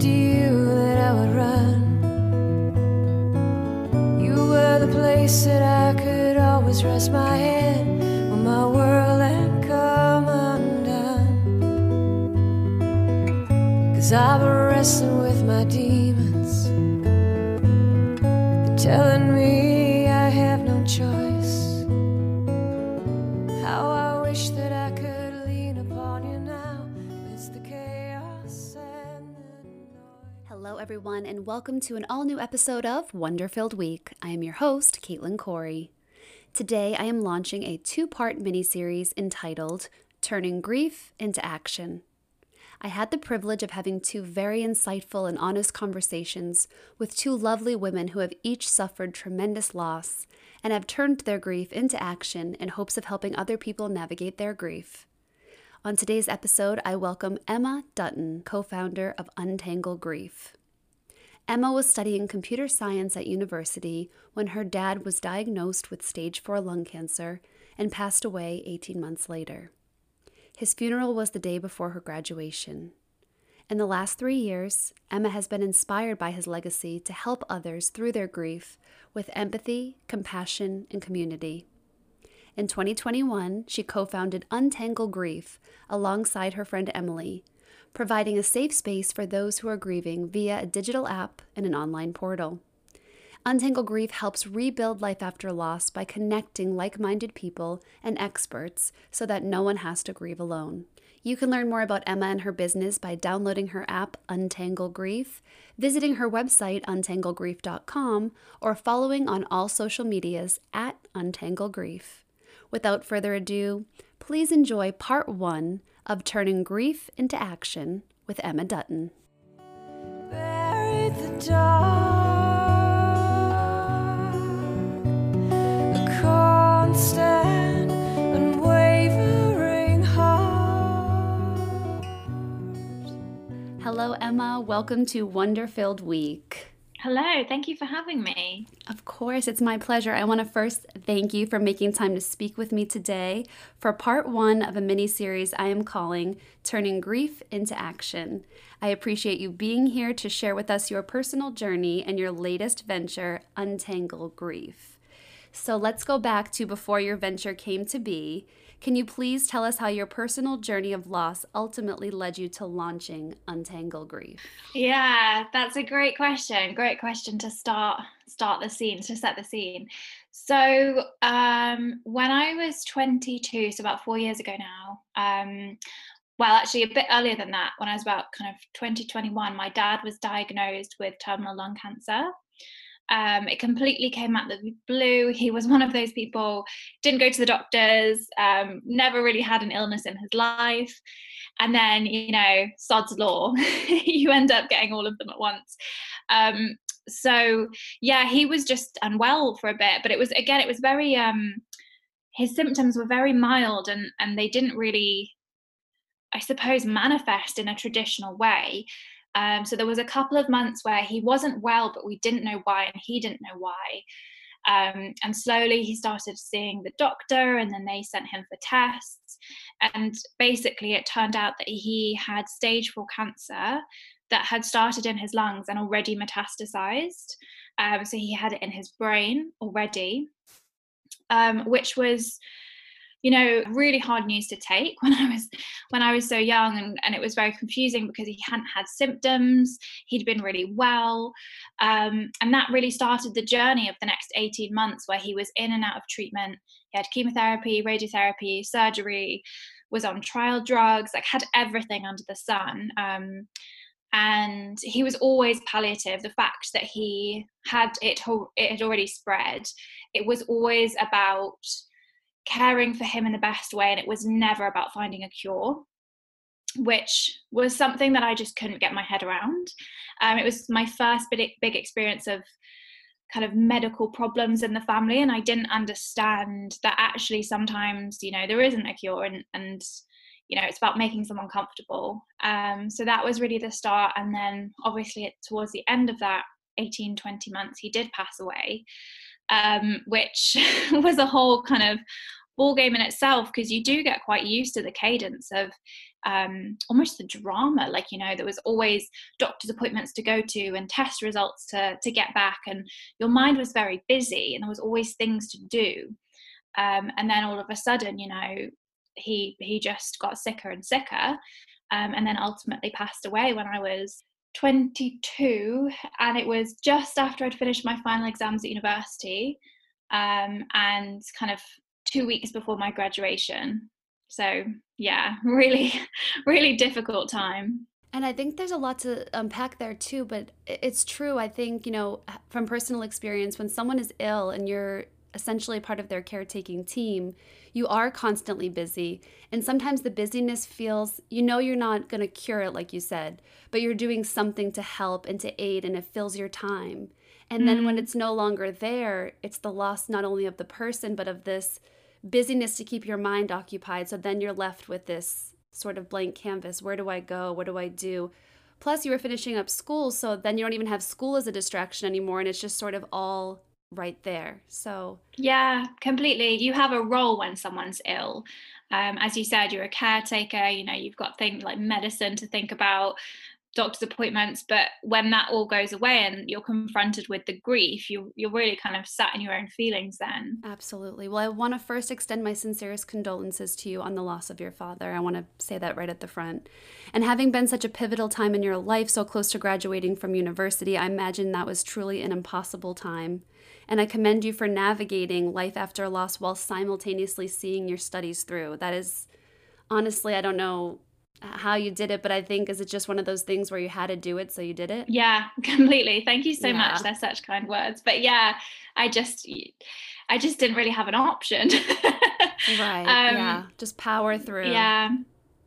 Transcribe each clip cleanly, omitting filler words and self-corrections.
to you that I would run. You were the place that I could always rest my head when my world had come undone. 'Cause I've been wrestling with my demons. They're telling me I have no choice. How I wish that I could lean upon you now amidst the chaos and the noise. Hello everyone, and welcome to an all-new episode of Wonderfilled Week. I am your host, Caitlin Corey. Today I am launching a two-part mini-series entitled Turning Grief into Action. I had the privilege of having two very insightful and honest conversations with two lovely women who have each suffered tremendous loss and have turned their grief into action in hopes of helping other people navigate their grief. On today's episode, I welcome Emma Dutton, co-founder of Untangled Grief. Emma was studying computer science at university when her dad was diagnosed with stage 4 lung cancer and passed away 18 months later. His funeral was the day before her graduation. In the last 3 years, Emma has been inspired by his legacy to help others through their grief with empathy, compassion, and community. In 2021, she co-founded Untangled Grief alongside her friend Emily, providing a safe space for those who are grieving via a digital app and an online portal. Untangled Grief helps rebuild life after loss by connecting like-minded people and experts so that no one has to grieve alone. You can learn more about Emma and her business by downloading her app, Untangled Grief, visiting her website, untanglegrief.com, or following on all social medias at Untangled Grief. Without further ado, please enjoy part 1 of Turning Grief into Action with Emma Dutton. Bury the dark. Stand and wavering heart. Hello, Emma. Welcome to Wonderfilled Week. Hello. Thank you for having me. Of course. It's my pleasure. I want to first thank you for making time to speak with me today for part 1 of a mini-series I am calling Turning Grief into Action. I appreciate you being here to share with us your personal journey and your latest venture, Untangle Grief. So let's go back to before your venture came to be. Can you please tell us how your personal journey of loss ultimately led you to launching Untangled Grief? Yeah, that's a great question. Great question to start the scene, to set the scene. So when I was 22, so about 4 years ago now, well, actually a bit earlier than that, when I was about kind of 21, my dad was diagnosed with terminal lung cancer. It completely came out of the blue. He was one of those people, didn't go to the doctors, never really had an illness in his life. And then, you know, sod's law, you end up getting all of them at once. So yeah, he was just unwell for a bit, but it was, again, it was very, his symptoms were very mild and they didn't really, I suppose, manifest in a traditional way. So there was a couple of months where he wasn't well, but we didn't know why and he didn't know why. And slowly he started seeing the doctor and then they sent him for tests. And basically it turned out that he had stage 4 cancer that had started in his lungs and already metastasized. So he had it in his brain already, which was, you know, really hard news to take when I was so young, and it was very confusing because he hadn't had symptoms, he'd been really well, and that really started the journey of the next 18 months where he was in and out of treatment. He had chemotherapy, radiotherapy, surgery, was on trial drugs, like had everything under the sun. And he was always palliative. The fact that he had it had already spread, it was always about caring for him in the best way, and it was never about finding a cure, which was something that I just couldn't get my head around. It was my first big experience of kind of medical problems in the family, and I didn't understand that actually sometimes, you know, there isn't a cure, and you know, it's about making someone comfortable. So that was really the start, and then obviously towards the end of that 20 months he did pass away, which was a whole kind of ball game in itself, because you do get quite used to the cadence of almost the drama, like, you know, there was always doctor's appointments to go to and test results to get back, and your mind was very busy and there was always things to do. And then all of a sudden, you know, he just got sicker and sicker, and then ultimately passed away when I was 22, and it was just after I'd finished my final exams at university, and kind of 2 weeks before my graduation. So yeah, really, really difficult time. And I think there's a lot to unpack there too, but it's true. I think, you know, from personal experience, when someone is ill and you're essentially part of their caretaking team, you are constantly busy. And sometimes the busyness feels, you know, you're not going to cure it, like you said, but you're doing something to help and to aid, and it fills your time. And then when it's no longer there, it's the loss not only of the person, but of this busyness to keep your mind occupied. So then you're left with this sort of blank canvas. Where do I go? What do I do? Plus, you were finishing up school, so then you don't even have school as a distraction anymore, and it's just sort of all right there. So yeah, completely. You have a role when someone's ill. As you said, you're a caretaker, you know, you've got things like medicine to think about, doctor's appointments, but when that all goes away and you're confronted with the grief, you're really kind of sat in your own feelings then. Absolutely. Well, I want to first extend my sincerest condolences to you on the loss of your father. I want to say that right at the front. And having been such a pivotal time in your life, so close to graduating from university, I imagine that was truly an impossible time. And I commend you for navigating life after loss while simultaneously seeing your studies through. That is, honestly, I don't know how you did it, but I think, is it just one of those things where you had to do it, so you did it? Yeah, completely. Thank you so much. They're such kind words. But yeah, I just didn't really have an option. Right. Yeah. Just power through. Yeah.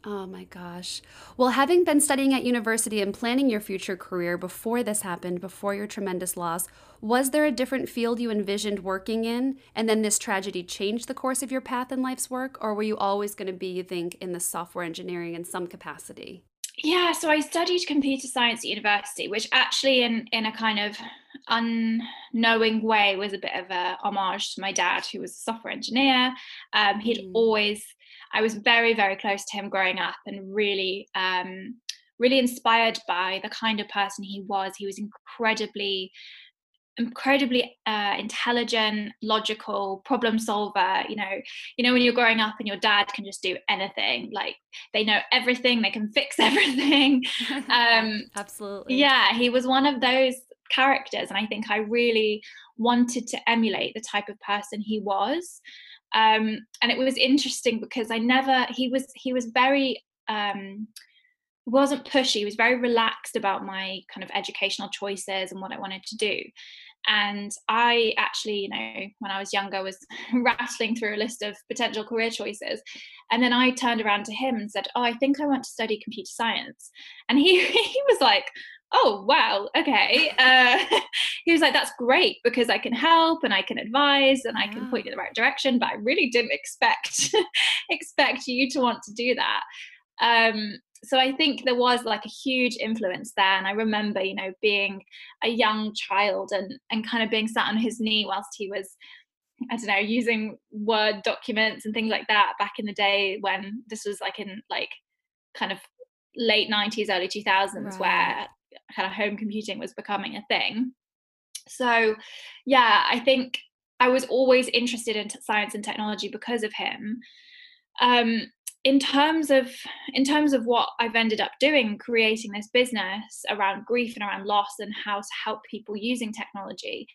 Oh my gosh. Well, having been studying at university and planning your future career before this happened, before your tremendous loss, was there a different field you envisioned working in, and then this tragedy changed the course of your path in life's work? Or were you always going to be, you think, in the software engineering in some capacity? Yeah, so I studied computer science at university, which actually in a kind of unknowing way was a bit of a homage to my dad, who was a software engineer. I was very, very close to him growing up, and really, really inspired by the kind of person he was. He was incredibly intelligent, logical, problem solver. You know, when you're growing up and your dad can just do anything, like they know everything, they can fix everything. Absolutely. Yeah, he was one of those characters. And I think I really wanted to emulate the type of person he was. And it was interesting because he was very, wasn't pushy. He was very relaxed about my kind of educational choices and what I wanted to do. And I actually, you know, when I was younger, was rattling through a list of potential career choices. And then I turned around to him and said, "Oh, I think I want to study computer science." And he was like, "Oh, wow. Okay." He was like, "That's great, because I can help and I can advise and I can point you in the right direction, but I really didn't expect you to want to do that." So I think there was like a huge influence there. And I remember, you know, being a young child and kind of being sat on his knee whilst he was, I don't know, using Word documents and things like that back in the day, when this was like in like kind of late 90s, early 2000s, right, where kind of home computing was becoming a thing. So yeah, I think I was always interested in science and technology because of him. In terms of what I've ended up doing, creating this business around grief and around loss and how to help people using technology,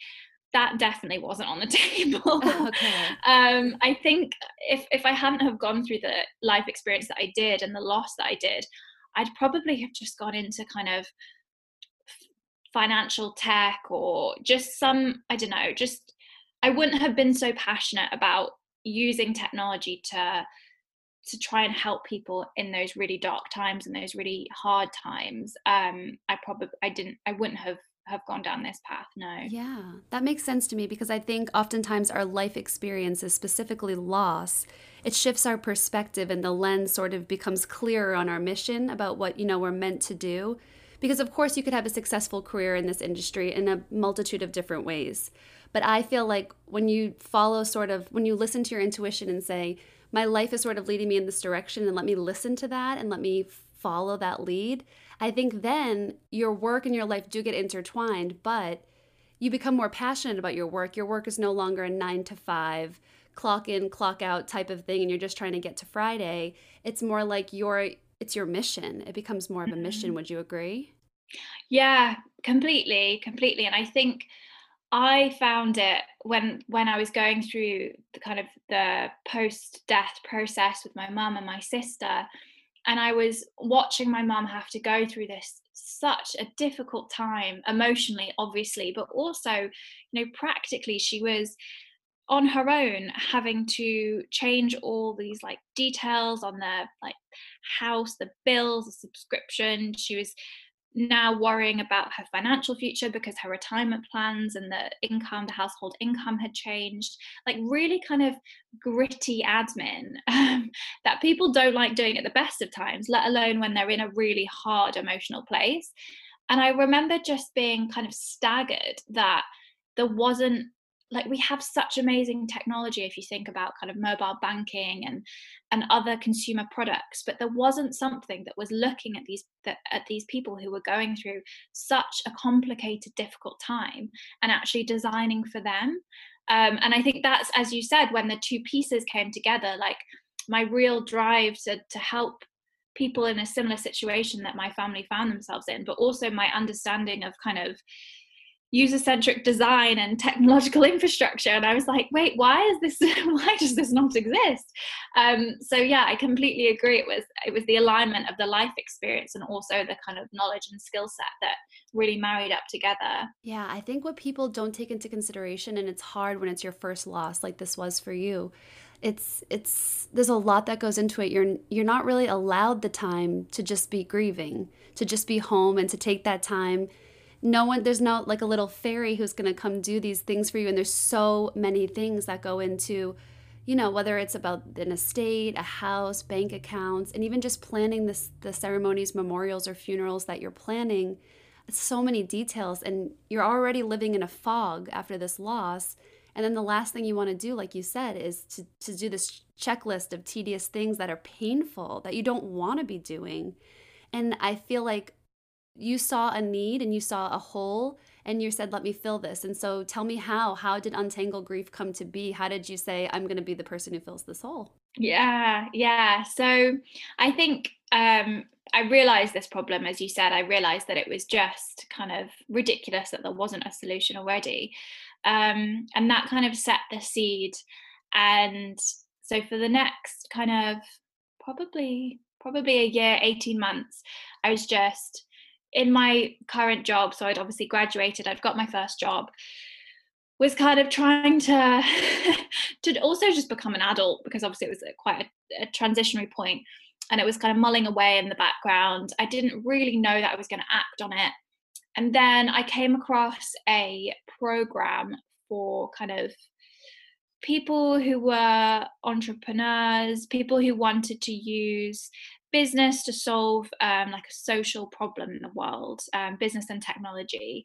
that definitely wasn't on the table. Okay. I think if I hadn't have gone through the life experience that I did and the loss that I did, I'd probably have just gone into kind of financial tech, or just some, I don't know, just, I wouldn't have been so passionate about using technology to try and help people in those really dark times and those really hard times. I wouldn't have gone down this path, no. Yeah, that makes sense to me, because I think oftentimes our life experiences, specifically loss, it shifts our perspective, and the lens sort of becomes clearer on our mission about what, you know, we're meant to do. Because of course you could have a successful career in this industry in a multitude of different ways. But I feel like when you listen to your intuition and say, my life is sort of leading me in this direction, and let me listen to that and let me follow that lead, I think then your work and your life do get intertwined, but you become more passionate about your work. Your work is no longer a 9-to-5 clock in, clock out type of thing, and you're just trying to get to Friday. It's more like it's your mission. It becomes more of a mission. Would you agree? Yeah, completely. And I think I found it when I was going through the kind of the post-death process with my mum and my sister, and I was watching my mum have to go through this such a difficult time emotionally, obviously, but also, you know, practically she was on her own having to change all these like details on the like house, the bills, the subscription. She was now worrying about her financial future because her retirement plans and the income, the household income had changed, like really kind of gritty admin that people don't like doing at the best of times, let alone when they're in a really hard emotional place. And I remember just being kind of staggered that there wasn't, like, we have such amazing technology if you think about kind of mobile banking and other consumer products, but there wasn't something that was looking at these people who were going through such a complicated, difficult time and actually designing for them. And I think that's, as you said, when the two pieces came together, like my real drive to help people in a similar situation that my family found themselves in, but also my understanding of kind of user-centric design and technological infrastructure. And I was like, wait, why does this not exist? So yeah, I completely agree. It was the alignment of the life experience and also the kind of knowledge and skill set that really married up together. Yeah, I think what people don't take into consideration, and it's hard when it's your first loss like this was for you, it's there's a lot that goes into it. You're not really allowed the time to just be grieving, to just be home and to take that time. There's not like a little fairy who's going to come do these things for you. And there's so many things that go into, you know, whether it's about an estate, a house, bank accounts, and even just planning the ceremonies, memorials, or funerals that you're planning. It's so many details, and you're already living in a fog after this loss. And then the last thing you want to do, like you said, is to do this checklist of tedious things that are painful, that you don't want to be doing. And I feel like you saw a need and you saw a hole and you said, let me fill this. And so tell me how did Untangled Grief come to be? How did you say, I'm going to be the person who fills this hole? Yeah. So I think I realized this problem, as you said, I realized that it was just kind of ridiculous that there wasn't a solution already. And that kind of set the seed. And so for the next kind of probably a year, 18 months, I was just in my current job, so I'd obviously graduated, I'd got my first job, was kind of trying to to also just become an adult, because obviously it was quite a transitionary point, and it was kind of mulling away in the background. I didn't really know that I was going to act on it. And then I came across a program for kind of people who were entrepreneurs, people who wanted to use business to solve like a social problem in the world, business and technology.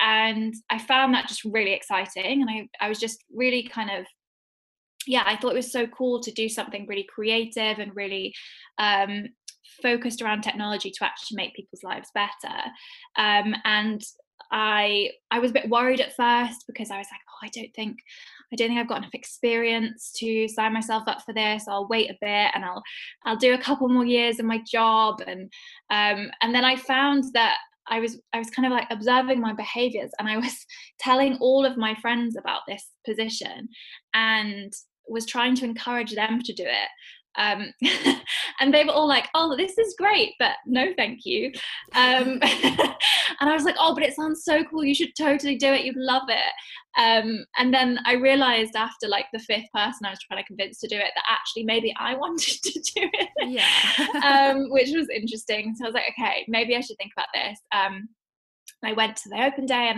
And I found that just really exciting. And I was just really kind of, I thought it was so cool to do something really creative and really focused around technology to actually make people's lives better. And I was a bit worried at first, because I was like, I don't think I've got enough experience to sign myself up for this. I'll wait a bit and I'll do a couple more years in my job. And then I found that I was kind of like observing my behaviors, and I was telling all of my friends about this position and was trying to encourage them to do it. And they were all like, oh, this is great, but no, thank you. And I was like, oh, but it sounds so cool. You should totally do it. You'd love it. And then I realized after like the fifth person I was trying to convince to do it, that actually maybe I wanted to do it, which was interesting. So I was like, okay, maybe I should think about this. I went to the open day,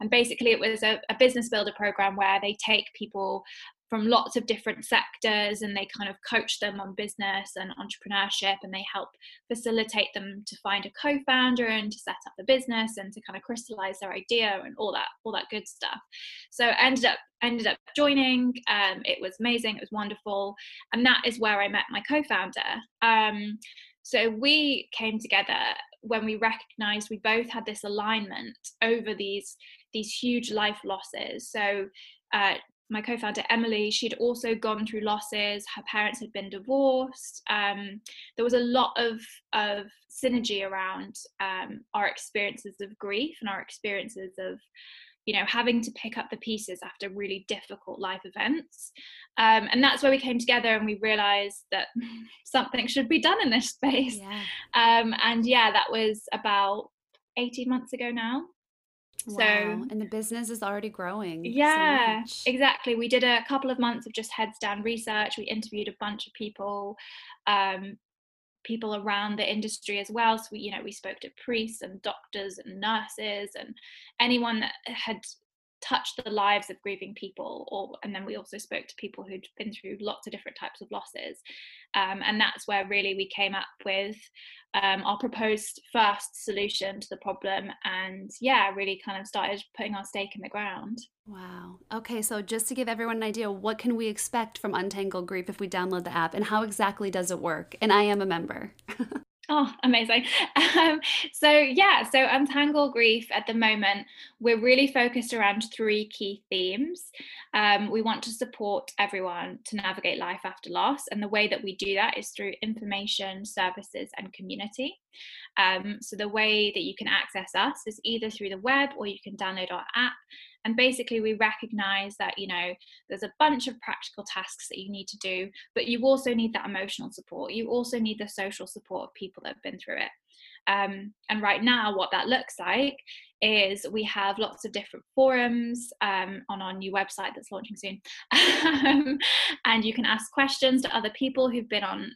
and basically it was a business builder program where they take people from lots of different sectors, and they kind of coach them on business and entrepreneurship, and they help facilitate them to find a co-founder and to set up the business and to kind of crystallize their idea and all that good stuff. So I ended up joining. It was amazing. It was wonderful. And that is where I met my co-founder. So we came together when we recognized we both had this alignment over these huge life losses. So my co-founder Emily, she'd also gone through losses. Her parents had been divorced. There was a lot of synergy around our experiences of grief and our experiences of, you know, having to pick up the pieces after really difficult life events. And that's where we came together and we realized that something should be done in this space. Yeah. That was about 18 months ago now. Wow. So, and the business is already growing. Yeah, so exactly. We did a couple of months of just heads down research. We interviewed a bunch of people around the industry as well. So we spoke to priests and doctors and nurses and anyone that had touched the lives of grieving people, and then we also spoke to people who'd been through lots of different types of losses, and that's where really we came up with our proposed first solution to the problem, and really kind of started putting our stake in the ground. Wow. Okay, so just to give everyone an idea, what can we expect from Untangled Grief if we download the app, and how exactly does it work? And I am a member. Oh, amazing. So Untangle Grief at the moment, we're really focused around three key themes. We want to support everyone to navigate life after loss. And the way that we do that is through information, services, and community. So the way that you can access us is either through the web or you can download our app. And basically we recognize that, you know, there's a bunch of practical tasks that you need to do, but you also need that emotional support. You also need the social support of people that have been through it. And right now what that looks like is we have lots of different forums on our new website that's launching soon. And you can ask questions to other people who've been on,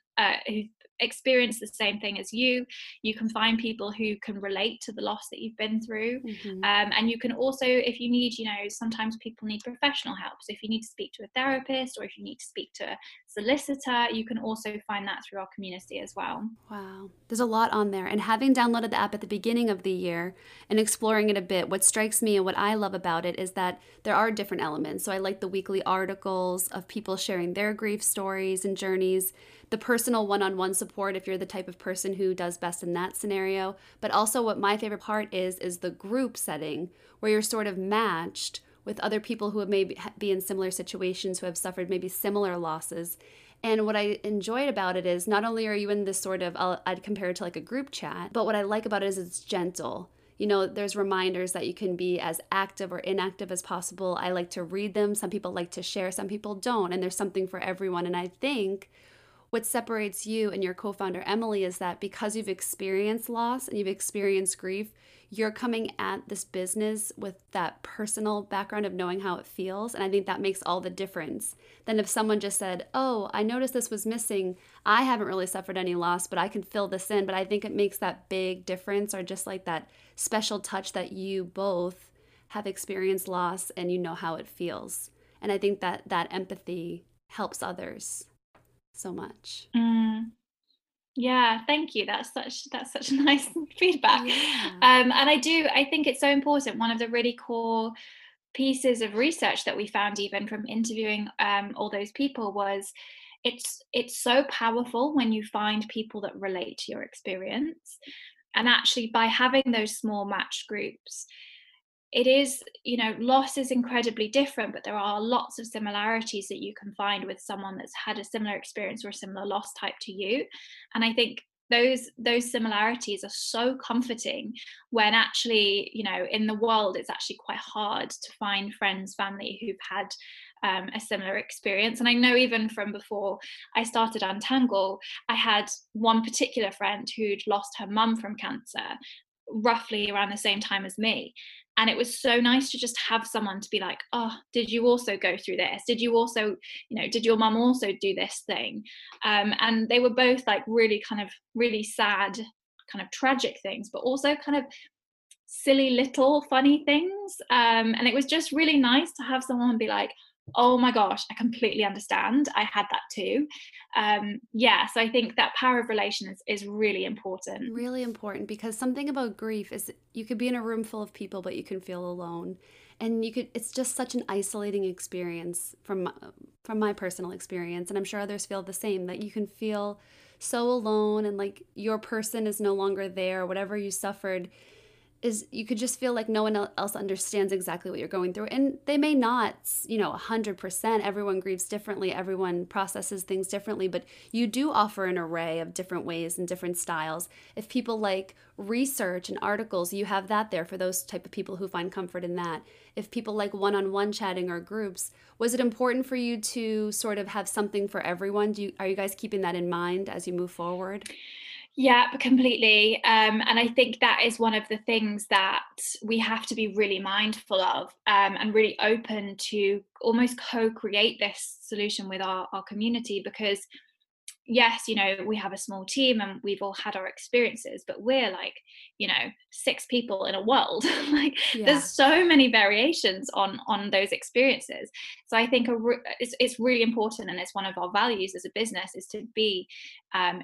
who've experience the same thing as you. You can find people who can relate to the loss that you've been through. Mm-hmm. And you can also, if you need, you know, sometimes people need professional help. So if you need to speak to a therapist or if you need to speak to a solicitor, you can also find that through our community as well. Wow. There's a lot on there. And having downloaded the app at the beginning of the year and exploring it a bit, what strikes me and what I love about it is that there are different elements. So I like the weekly articles of people sharing their grief stories and journeys, the personal one-on-one support if you're the type of person who does best in that scenario. But also what my favorite part is the group setting where you're sort of matched with other people who may be in similar situations, who have suffered maybe similar losses. And what I enjoyed about it is not only are you in this sort of, I'd compare it to like a group chat, but what I like about it is it's gentle. You know, there's reminders that you can be as active or inactive as possible. I like to read them. Some people like to share, some people don't. And there's something for everyone. And I think what separates you and your co-founder, Emily, is that because you've experienced loss and you've experienced grief, you're coming at this business with that personal background of knowing how it feels. And I think that makes all the difference than if someone just said, oh, I noticed this was missing. I haven't really suffered any loss, but I can fill this in. But I think it makes that big difference, or just like that special touch that you both have experienced loss and you know how it feels. And I think that that empathy helps others so much. Yeah, thank you. That's such nice feedback. Yeah. And I think it's so important. One of the really core pieces of research that we found, even from interviewing all those people, was it's so powerful when you find people that relate to your experience. And actually, by having those small match groups, it is, you know, loss is incredibly different, but there are lots of similarities that you can find with someone that's had a similar experience or a similar loss type to you. And I think those similarities are so comforting when actually, you know, in the world, it's actually quite hard to find friends, family who've had a similar experience. And I know even from before I started Untangle, I had one particular friend who'd lost her mum from cancer roughly around the same time as me. And it was so nice to just have someone to be like, oh, did you also go through this? Did you also, you know, did your mum also do this thing? And they were both like really kind of really sad, kind of tragic things, but also kind of silly little funny things. And it was just really nice to have someone be like, oh my gosh, I completely understand. I had that too. So I think that power of relation is really important. Really important, because something about grief is you could be in a room full of people, but you can feel alone. And it's just such an isolating experience from my personal experience. And I'm sure others feel the same, that you can feel so alone and like your person is no longer there. Whatever you suffered is, you could just feel like no one else understands exactly what you're going through. And they may not, 100%. Everyone grieves differently. Everyone processes things differently. But you do offer an array of different ways and different styles. If people like research and articles, you have that there for those type of people who find comfort in that. If people like one-on-one chatting or groups, was it important for you to sort of have something for everyone? Are you guys keeping that in mind as you move forward? Yeah, completely. And I think that is one of the things that we have to be really mindful of, and really open to almost co-create this solution with our community, because yes, we have a small team and we've all had our experiences, but we're like, 6 people in a world. There's so many variations on those experiences. So I think it's really important, and it's one of our values as a business, is to be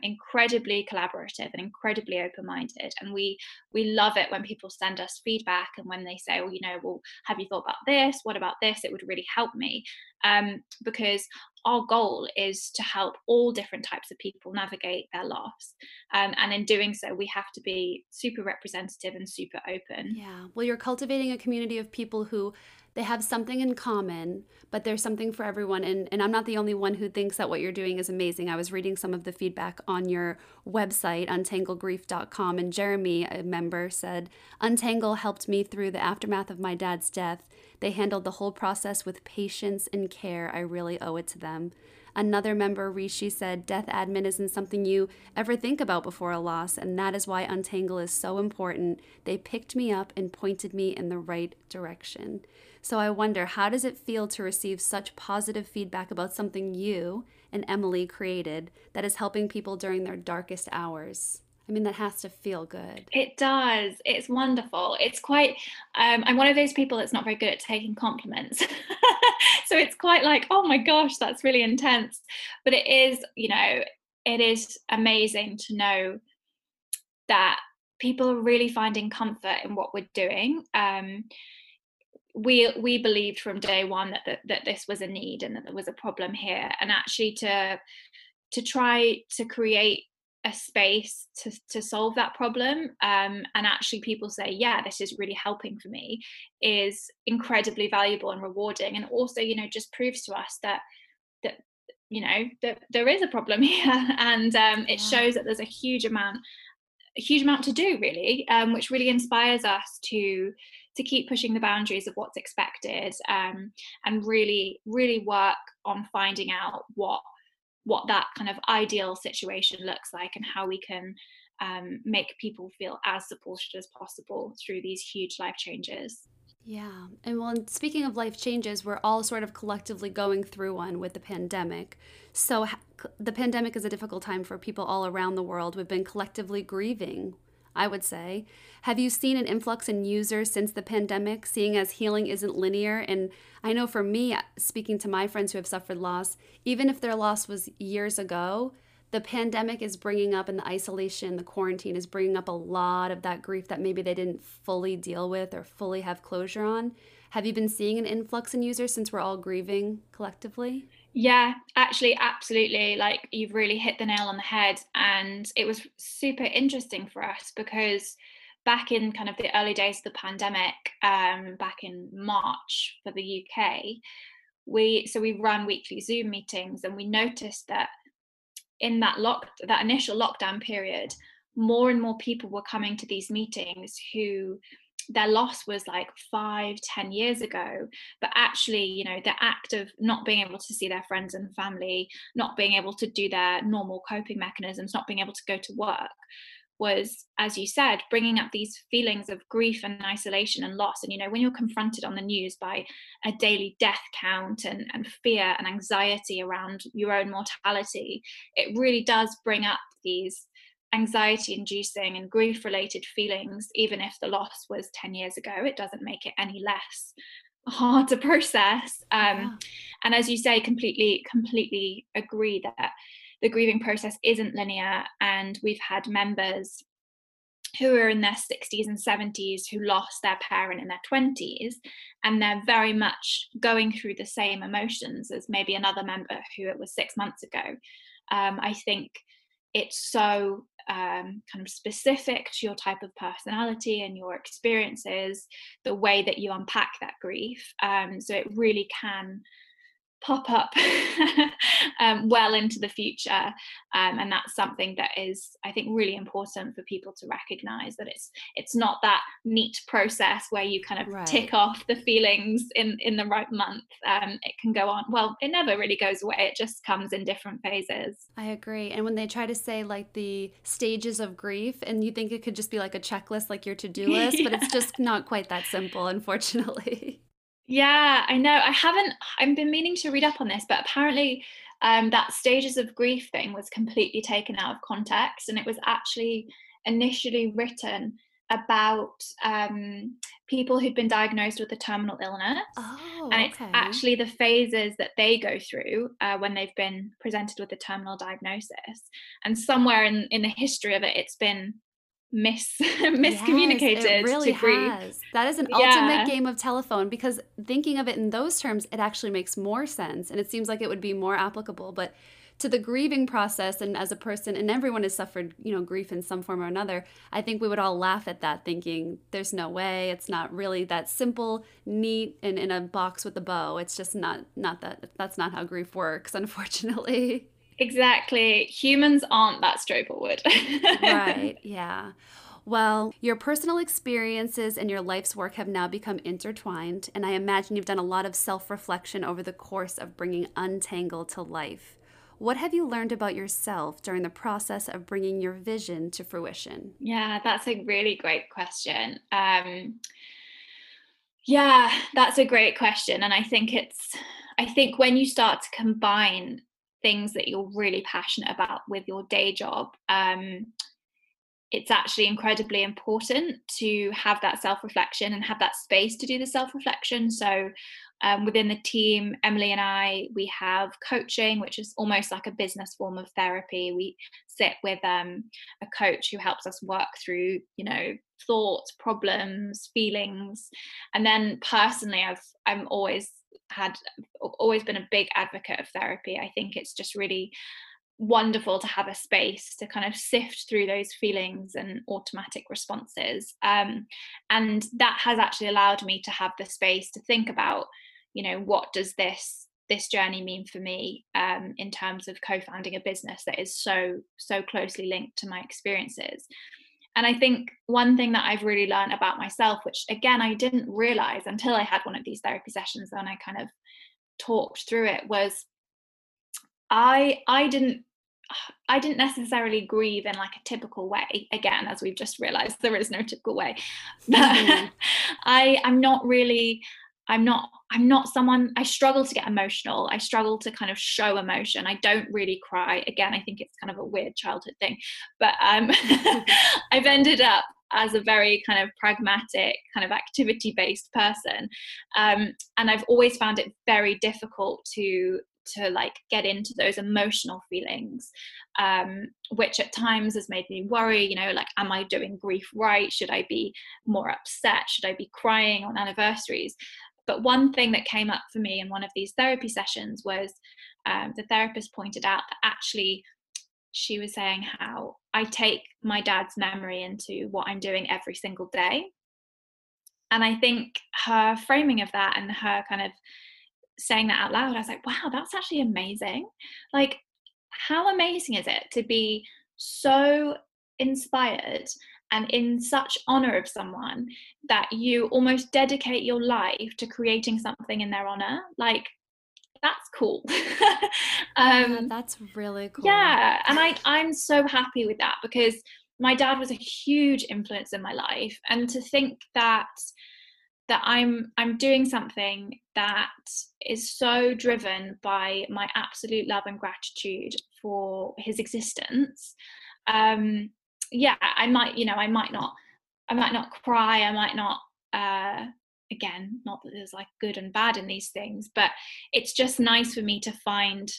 incredibly collaborative and incredibly open-minded. And we love it when people send us feedback and when they say, well, have you thought about this? What about this? It would really help me, because our goal is to help all different types of people navigate their loss. And in doing so, we have to be super representative and super open. Yeah. Well, you're cultivating a community of people who they have something in common, but there's something for everyone. And I'm not the only one who thinks that what you're doing is amazing. I was reading some of the feedback on your website, untanglegrief.com, and Jeremy, a member, said, "Untangle helped me through the aftermath of my dad's death. They handled the whole process with patience and care. I really owe it to them." Another member, Rishi, said, "Death admin isn't something you ever think about before a loss, and that is why Untangle is so important. They picked me up and pointed me in the right direction." So I wonder, how does it feel to receive such positive feedback about something you and Emily created that is helping people during their darkest hours? I mean, that has to feel good. It does. It's wonderful. It's quite, I'm one of those people that's not very good at taking compliments. So it's quite like, oh my gosh, that's really intense. But it is, it is amazing to know that people are really finding comfort in what we're doing. We believed from day one that this was a need and that there was a problem here. And actually to try to create a space to solve that problem, and actually people say, yeah, this is really helping for me, is incredibly valuable and rewarding. And also, just proves to us that there is a problem here, and it shows that there's a huge amount to do, really, which really inspires us to keep pushing the boundaries of what's expected, and really, really work on finding out what that kind of ideal situation looks like and how we can make people feel as supported as possible through these huge life changes. Yeah. And well, speaking of life changes, we're all sort of collectively going through one with the pandemic. So the pandemic is a difficult time for people all around the world. We've been collectively grieving, I would say. Have you seen an influx in users since the pandemic, seeing as healing isn't linear? And I know for me, speaking to my friends who have suffered loss, even if their loss was years ago, the pandemic is bringing up, and the isolation, the quarantine is bringing up a lot of that grief that maybe they didn't fully deal with or fully have closure on. Have you been seeing an influx in users since we're all grieving collectively? Yeah, actually, absolutely. Like, you've really hit the nail on the head. And it was super interesting for us because back in kind of the early days of the pandemic, back in March for the UK, we run weekly Zoom meetings, and we noticed that in that initial lockdown period, more and more people were coming to these meetings who their loss was like 5-10 years ago, but actually, the act of not being able to see their friends and family, not being able to do their normal coping mechanisms, not being able to go to work, was, as you said, bringing up these feelings of grief and isolation and loss. And when you're confronted on the news by a daily death count and fear and anxiety around your own mortality, it really does bring up these anxiety-inducing and grief-related feelings. Even if the loss was 10 years ago, it doesn't make it any less hard to process. And as you say, completely agree that the grieving process isn't linear. And we've had members who are in their 60s and 70s who lost their parent in their 20s, and they're very much going through the same emotions as maybe another member who it was 6 months ago. I think it's so kind of specific to your type of personality and your experiences, the way that you unpack that grief. So it really can pop up well into the future, and that's something that is, I think, really important for people to recognize, that it's not that neat process where you kind of tick off the feelings in the right month. It can go on, well, it never really goes away, it just comes in different phases. I agree. And when they try to say like the stages of grief, and you think it could just be like a checklist, like your to-do list, but it's just not quite that simple, unfortunately. Yeah, I know. I've been meaning to read up on this, but apparently that stages of grief thing was completely taken out of context. And it was actually initially written about people who'd been diagnosed with a terminal illness. Oh, and it's actually the phases that they go through when they've been presented with a terminal diagnosis. And somewhere in the history of it, it's been miscommunicated. Yes, it really has. That is an ultimate game of telephone, because thinking of it in those terms, it actually makes more sense, and it seems like it would be more applicable. But to the grieving process, and as a person, and everyone has suffered, you know, grief in some form or another, I think we would all laugh at that, thinking there's no way, it's not really that simple, neat, and in a box with a bow. It's just not that. That's not how grief works, unfortunately. Exactly. Humans aren't that straightforward. Right. Yeah. Well, your personal experiences and your life's work have now become intertwined, and I imagine you've done a lot of self-reflection over the course of bringing Untangled to life. What have you learned about yourself during the process of bringing your vision to fruition? Yeah, that's a really great question. And I think when you start to combine things that you're really passionate about with your day job, it's actually incredibly important to have that self-reflection and have that space to do the self-reflection. So within the team, Emily and I, we have coaching, which is almost like a business form of therapy. We sit with a coach who helps us work through, you know, thoughts, problems, feelings. And then personally, I've always been a big advocate of therapy. I think it's just really wonderful to have a space to kind of sift through those feelings and automatic responses. And that has actually allowed me to have the space to think about, you know, what does this journey mean for me in terms of co-founding a business that is so closely linked to my experiences. And I think one thing that I've really learned about myself, which again, I didn't realize until I had one of these therapy sessions and I kind of talked through it, was I didn't necessarily grieve in like a typical way. Again, as we've just realized, there is no typical way. But I struggle to get emotional. I struggle to kind of show emotion. I don't really cry. Again, I think it's kind of a weird childhood thing, but I've ended up as a very kind of pragmatic, kind of activity-based person. And I've always found it very difficult to like get into those emotional feelings, which at times has made me worry, you know, like, am I doing grief right? Should I be more upset? Should I be crying on anniversaries? But one thing that came up for me in one of these therapy sessions was the therapist pointed out that actually she was saying how I take my dad's memory into what I'm doing every single day. And I think her framing of that and her kind of saying that out loud, I was like, wow, that's actually amazing. Like, how amazing is it to be so inspired and in such honor of someone that you almost dedicate your life to creating something in their honor? Like, that's cool. That's really cool. Yeah, and I'm so happy with that, because my dad was a huge influence in my life, and to think that I'm doing something that is so driven by my absolute love and gratitude for his existence. I might not cry. I might not again, not that there's like good and bad in these things, but it's just nice for me to find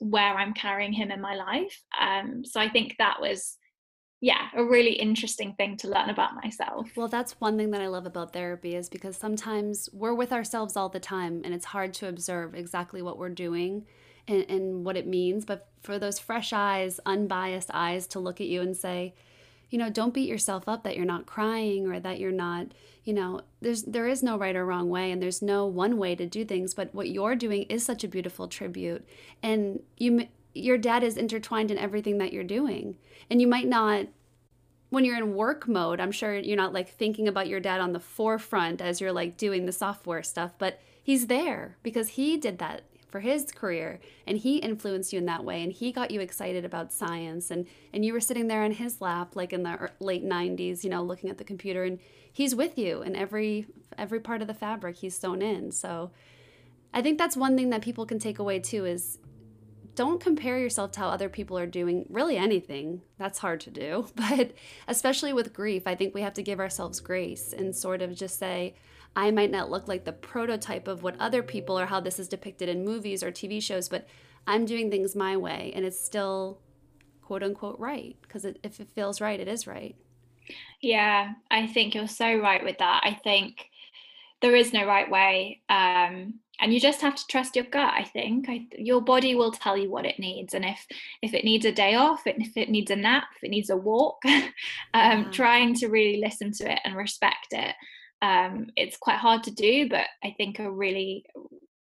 where I'm carrying him in my life. So I think that was, a really interesting thing to learn about myself. Well, that's one thing that I love about therapy, is because sometimes we're with ourselves all the time and it's hard to observe exactly what we're doing and what it means. But for those fresh eyes, unbiased eyes to look at you and say, you know, don't beat yourself up that you're not crying or that you're not, you know, there is no right or wrong way, and there's no one way to do things. But what you're doing is such a beautiful tribute, and your dad is intertwined in everything that you're doing. And you might not, when you're in work mode, I'm sure you're not like thinking about your dad on the forefront as you're like doing the software stuff, but he's there because he did that for his career, and he influenced you in that way, and he got you excited about science, and you were sitting there in his lap like in the late 90s, you know, looking at the computer, and he's with you in every part of the fabric he's sewn in. So I think that's one thing that people can take away too, is don't compare yourself to how other people are doing really anything. That's hard to do, but especially with grief, I think we have to give ourselves grace and sort of just say, I might not look like the prototype of what other people or how this is depicted in movies or TV shows, but I'm doing things my way, and it's still quote unquote right, because if it feels right, it is right. Yeah, I think you're so right with that. I think there is no right way. And you just have to trust your gut, I think. Your body will tell you what it needs. And if it needs a day off, if it needs a nap, if it needs a walk, trying to really listen to it and respect it. It's quite hard to do, but I think a really,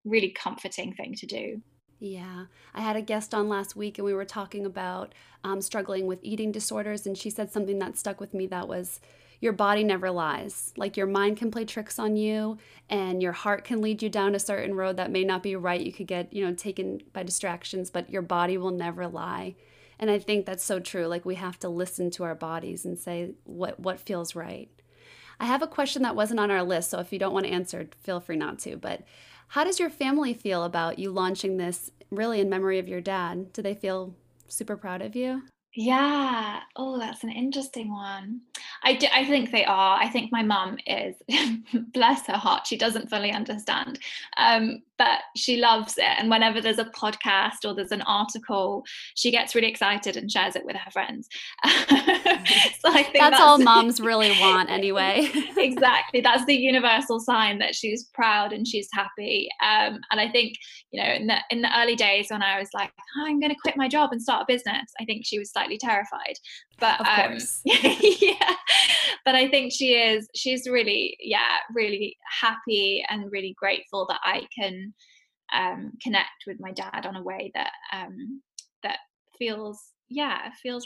really comforting thing to do. Yeah. I had a guest on last week, and we were talking about struggling with eating disorders. And she said something that stuck with me, that was, your body never lies. Like, your mind can play tricks on you, and your heart can lead you down a certain road that may not be right. You could get, you know, taken by distractions, but your body will never lie. And I think that's so true. Like, we have to listen to our bodies and say what feels right. I have a question that wasn't on our list, so if you don't want to answer, feel free not to. But how does your family feel about you launching this really in memory of your dad? Do they feel super proud of you? Yeah. Oh, that's an interesting one. I think they are. I think my mum is, bless her heart, she doesn't fully understand. But she loves it. And whenever there's a podcast or there's an article, she gets really excited and shares it with her friends. So I think that's all moms really want anyway. Exactly. That's the universal sign that she's proud and she's happy. And I think, you know, in the early days when I was like, oh, I'm going to quit my job and start a business, I think she was slightly terrified, but yeah, but I think she's really really happy and really grateful that I can connect with my dad on a way that that feels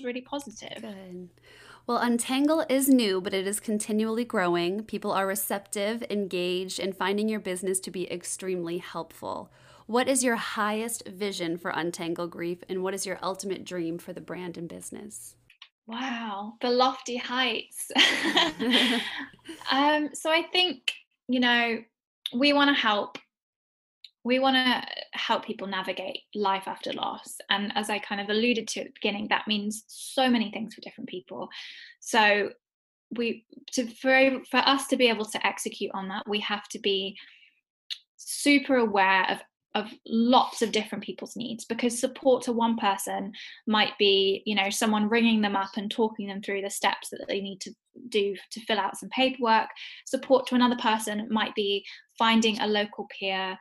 really positive. Good. Well, Untangle is new, but it is continually growing. People are receptive, engaged, and finding your business to be extremely helpful. What is your highest vision for Untangled Grief, and what is your ultimate dream for the brand and business? Wow, the lofty heights. So I think, you know, we want to help. We want to help people navigate life after loss. And as I kind of alluded to at the beginning, that means so many things for different people. So for us to be able to execute on that, we have to be super aware of lots of different people's needs, because support to one person might be, you know, someone ringing them up and talking them through the steps that they need to do to fill out some paperwork. Support to another person might be finding a local peer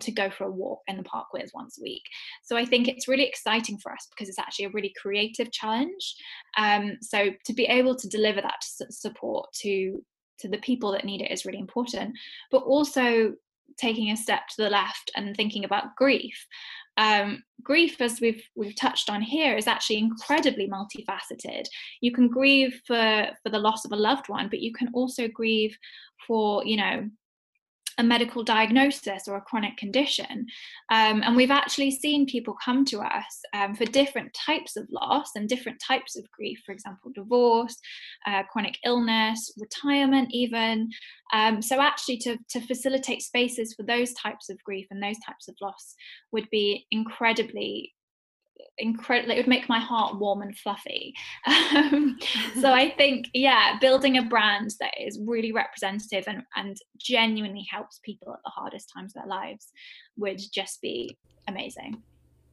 to go for a walk in the park with once a week. So I think it's really exciting for us because it's actually a really creative challenge. So to be able to deliver that support to the people that need it is really important, but also taking a step to the left and thinking about grief. Grief, as we've touched on here, is actually incredibly multifaceted. You can grieve for the loss of a loved one, but you can also grieve for, you know, a medical diagnosis or a chronic condition. And we've actually seen people come to us for different types of loss and different types of grief, for example, divorce, chronic illness, retirement even. So actually to facilitate spaces for those types of grief and those types of loss would be incredibly incredible, it would make my heart warm and fluffy. So I think, yeah, building a brand that is really representative and genuinely helps people at the hardest times of their lives would just be amazing.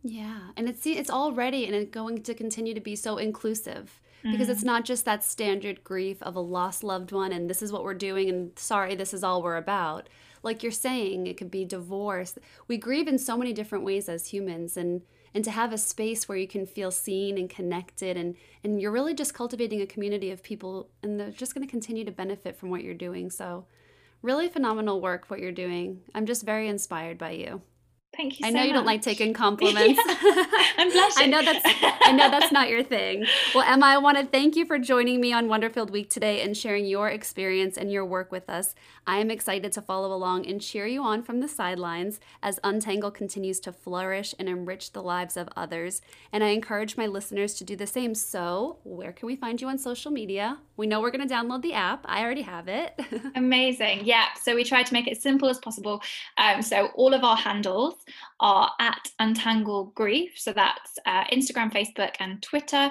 Yeah, and it's already and it's going to continue to be so inclusive, because it's not just that standard grief of a lost loved one and this is what we're doing and sorry, this is all we're about. Like you're saying, it could be divorce. We grieve in so many different ways as humans, and to have a space where you can feel seen and connected, and you're really just cultivating a community of people, and they're just going to continue to benefit from what you're doing. So really phenomenal work, what you're doing. I'm just very inspired by you. Thank you so much. I know you don't like taking compliments. Yeah, I'm blushing. I know that's not your thing. Well, Emma, I want to thank you for joining me on Wonderfilled Week today and sharing your experience and your work with us. I am excited to follow along and cheer you on from the sidelines as Untangle continues to flourish and enrich the lives of others. And I encourage my listeners to do the same. So where can we find you on social media? We know we're going to download the app. I already have it. Amazing. Yeah. So we try to make it simple as possible. So all of our handles are at Untangled Grief. So that's Instagram, Facebook, and Twitter.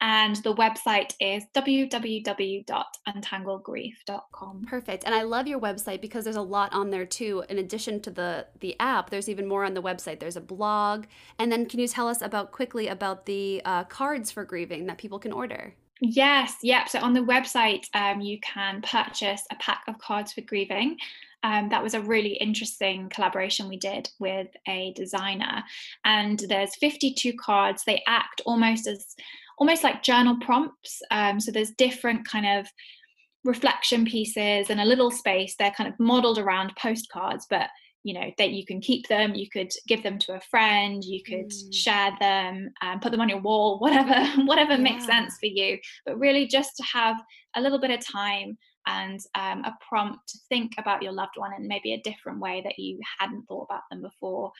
And the website is www.untanglegrief.com. Perfect. And I love your website because there's a lot on there too. In addition to the app, there's even more on the website. There's a blog. And then can you tell us quickly about the cards for grieving that people can order? Yes. Yep. So on the website, you can purchase a pack of cards for grieving. That was a really interesting collaboration we did with a designer, and there's 52 cards. They act almost like journal prompts. So there's different kind of reflection pieces and a little space. They're kind of modeled around postcards, but you know that you can keep them, you could give them to a friend, you could share them, put them on your wall, whatever makes sense for you. But really just to have a little bit of time and a prompt to think about your loved one in maybe a different way that you hadn't thought about them before,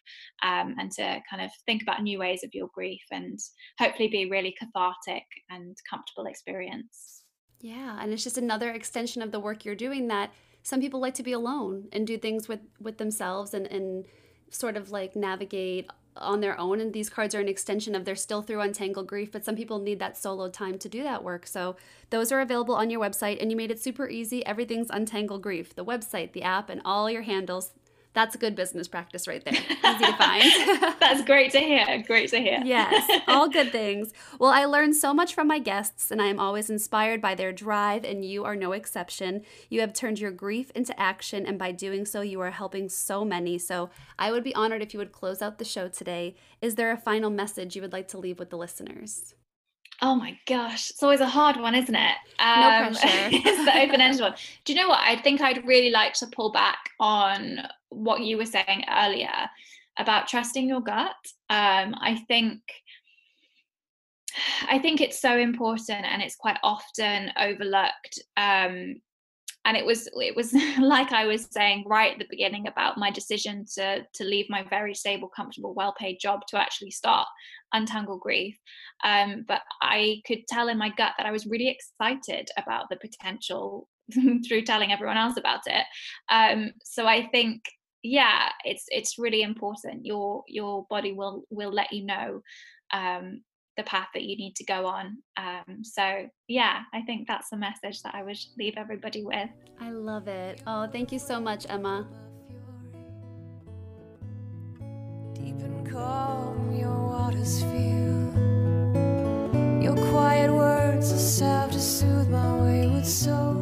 and to kind of think about new ways of your grief, and hopefully be really cathartic and comfortable experience. Yeah, and it's just another extension of the work you're doing, that some people like to be alone and do things with themselves and sort of like navigate on their own, and these cards are an extension of, they're still through Untangled Grief, but some people need that solo time to do that work. So those are available on your website, and you made it super easy. Everything's Untangled Grief, the website, the app, and all your handles. That's a good business practice right there. Easy to find. That's great to hear. Great to hear. Yes, all good things. Well, I learned so much from my guests, and I am always inspired by their drive, and you are no exception. You have turned your grief into action, and by doing so, you are helping so many. So I would be honored if you would close out the show today. Is there a final message you would like to leave with the listeners? Oh my gosh, it's always a hard one, isn't it? No pressure. It's the open-ended one. Do you know what? I think I'd really like to pull back on what you were saying earlier about trusting your gut. I think it's so important, and it's quite often overlooked. And it was like I was saying right at the beginning about my decision to leave my very stable, comfortable, well-paid job to actually start Untangled Grief. But I could tell in my gut that I was really excited about the potential through telling everyone else about it. So I think, yeah, it's really important. Your body will let you know the path that you need to go on. So yeah, I think that's the message that I would leave everybody with. I love it. Oh, thank you so much, Emma. Deep and calm your waters feel. Your quiet words serve to soothe my wayward soul.